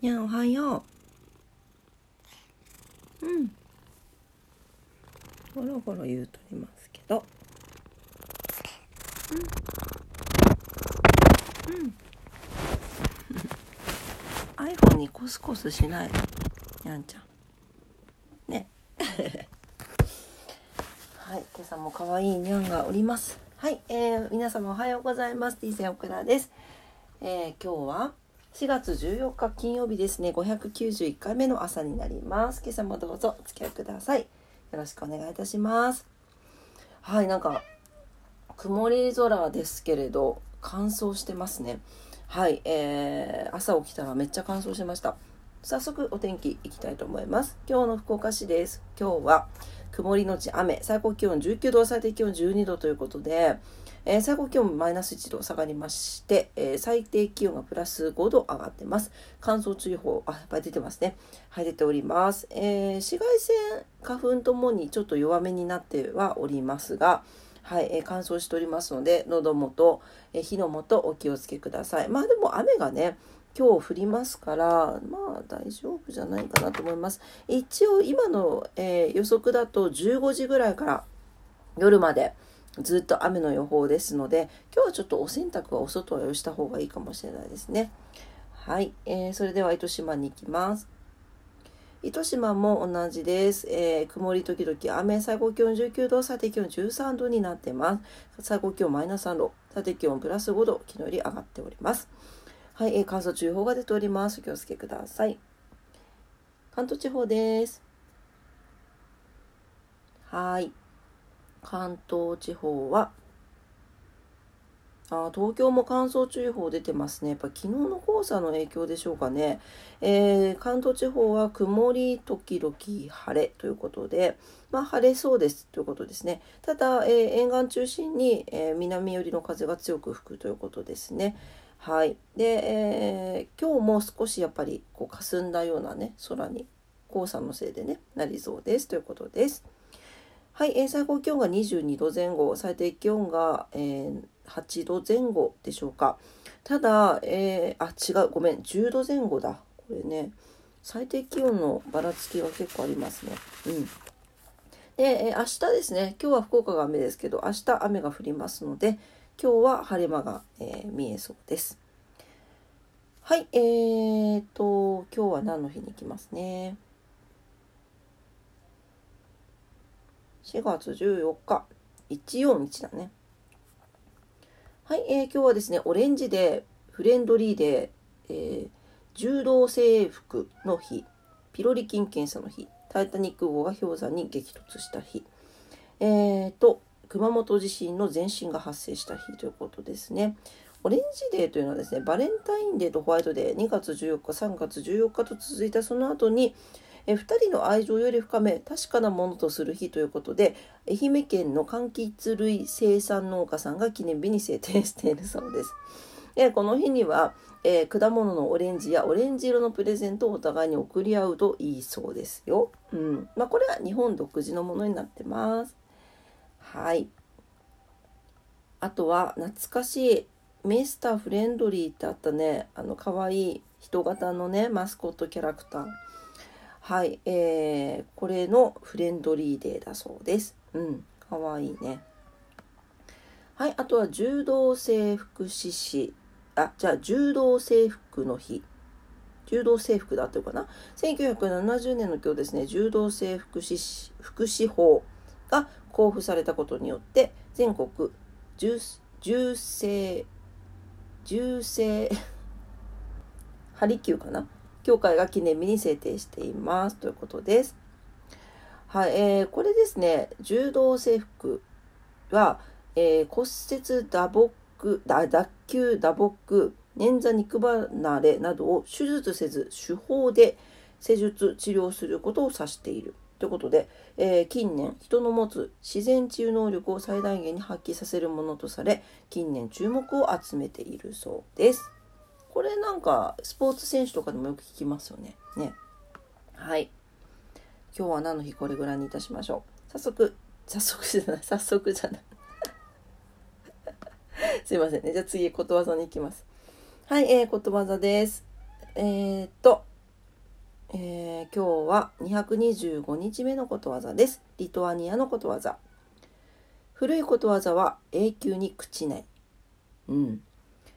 にゃんおはよう。ゴロゴロ言うとりますけど、iPhone にコスコスしないにゃんちゃんね。はい、今朝も可愛いにゃんがおります。はい、皆様おはようございます。 T セオクラです。今日は4月14日金曜日ですね。591回目の朝になります。今朝もどうぞお付き合いください。よろしくお願いいたします。はい、なんか曇り空ですけれど乾燥してますね。はい、朝起きたらめっちゃ乾燥しました。早速お天気いきたいと思います。今日の福岡市です。今日は曇りのち雨、最高気温19度、最低気温12度ということで、最高気温マイナス1度下がりまして、最低気温がプラス5度上がってます。乾燥注意報、やっぱり出てますね。はい、出ております。紫外線、花粉ともにちょっと弱めになってはおりますが、はい、乾燥しておりますので、喉元、火の元、お気をつけください。まあでも雨がね、今日降りますから、まあ大丈夫じゃないかなと思います。一応今の、予測だと15時ぐらいから夜まで、ずっと雨の予報ですので、今日はちょっとお洗濯はお外をした方がいいかもしれないですね。はい、それでは糸島に行きます。糸島も同じです、曇り時々雨、最高気温19度、最低気温13度になってます。最高気温マイナス3度、最低気温プラス5度、昨日より上がっております。はい、乾燥注意報が出ております。お気をつけください。関東地方です。はい、関東地方は東京も乾燥注意報出てますね。やっぱ昨日の黄砂の影響でしょうかね。関東地方は曇り時々晴れということで、まあ晴れそうですということですね。ただ、沿岸中心に、南寄りの風が強く吹くということですね。はい。で、今日も少しやっぱりこう霞んだようなね空に黄砂のせいでねなりそうですということです。はい、最高気温が22度前後、最低気温が、8度前後でしょうか。ただ、10度前後だ。これね、最低気温のばらつきが結構ありますね。で、明日ですね、今日は福岡が雨ですけど、明日雨が降りますので、今日は晴れ間が、見えそうです。はい、今日は何の日に行きますね。4月14日、141だね。はい、今日はですね、オレンジデー、フレンドリーデー、柔道整復の日、ピロリ菌検査の日、タイタニック号が氷山に激突した日、熊本地震の前震が発生した日ということですね。オレンジデーというのはですね、バレンタインデーとホワイトデー、2月14日、3月14日と続いたその後に、2人の愛情より深め確かなものとする日ということで、愛媛県の柑橘類生産農家さんが記念日に制定しているそうです。で、この日には、果物のオレンジやオレンジ色のプレゼントをお互いに贈り合うといいそうですよ。まあ、これは日本独自のものになってます。はい、あとは懐かしいミスターフレンドリーってあったね。かわいい人型のねマスコットキャラクター。はい、これのフレンドリーデーだそうです。かわいいね。はい、あとは柔道整復の日。柔道整復だっていうかな。1970年の今日ですね、柔道整復福祉法が公布されたことによって、全国ハリキューかな。協会が記念日に制定していますということです。はい、これですね、柔道整復は、骨折、脱臼、打撲、捻挫、肉離れなどを手術せず手法で施術治療することを指しているということで、近年人の持つ自然治癒能力を最大限に発揮させるものとされ、近年注目を集めているそうです。これなんかスポーツ選手とかでもよく聞きますよね。はい。今日は何の日、これぐらいにいたしましょう。早速じゃない。すいませんね。じゃあ次、ことわざに行きます。はい、ことわざです。今日は225日目のことわざです。リトアニアのことわざ。古いことわざは永久に朽ちない。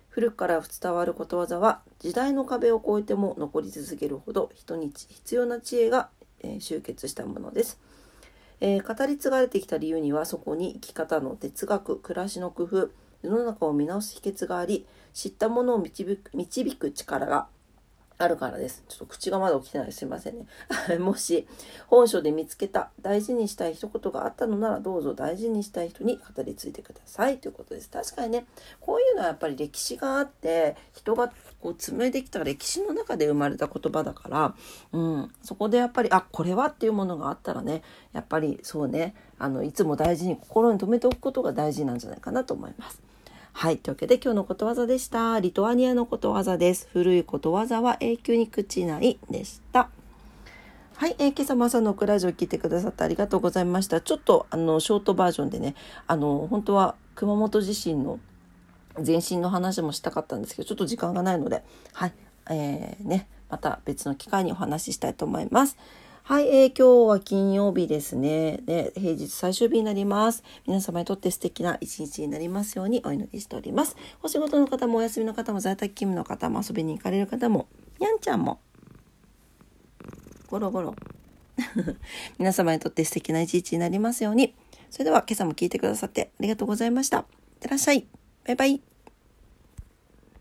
古くから伝わることわざは時代の壁を越えても残り続けるほど人に必要な知恵が、集結したものです。語り継がれてきた理由には、そこに生き方の哲学、暮らしの工夫、世の中を見直す秘訣があり、知ったものを導く力があるからです。ちょっと口がまだ起きてない、すいませんねもし本書で見つけた大事にしたい一言があったのなら、どうぞ大事にしたい人に語り継いでくださいということです。確かにね、こういうのはやっぱり歴史があって、人がこう紡いできた歴史の中で生まれた言葉だから、そこでやっぱりこれはっていうものがあったらね、やっぱりそうね、いつも大事に心に留めておくことが大事なんじゃないかなと思います。はい、というわけで今日のことわざでした。リトアニアのことわざです。古いことわざは永久に朽ちないでした。はい、今朝も朝のクラジオを聞いてくださってありがとうございました。ちょっとショートバージョンでね、本当は熊本地震の前震の話もしたかったんですけど、ちょっと時間がないので、はい、また別の機会にお話ししたいと思います。はい、今日は金曜日ですね。で、平日最終日になります。皆様にとって素敵な一日になりますようにお祈りしております。お仕事の方も、お休みの方も、在宅勤務の方も、遊びに行かれる方も、にゃんちゃんも、ゴロゴロ。皆様にとって素敵な一日になりますように。それでは今朝も聞いてくださってありがとうございました。いってらっしゃい。バイバイ。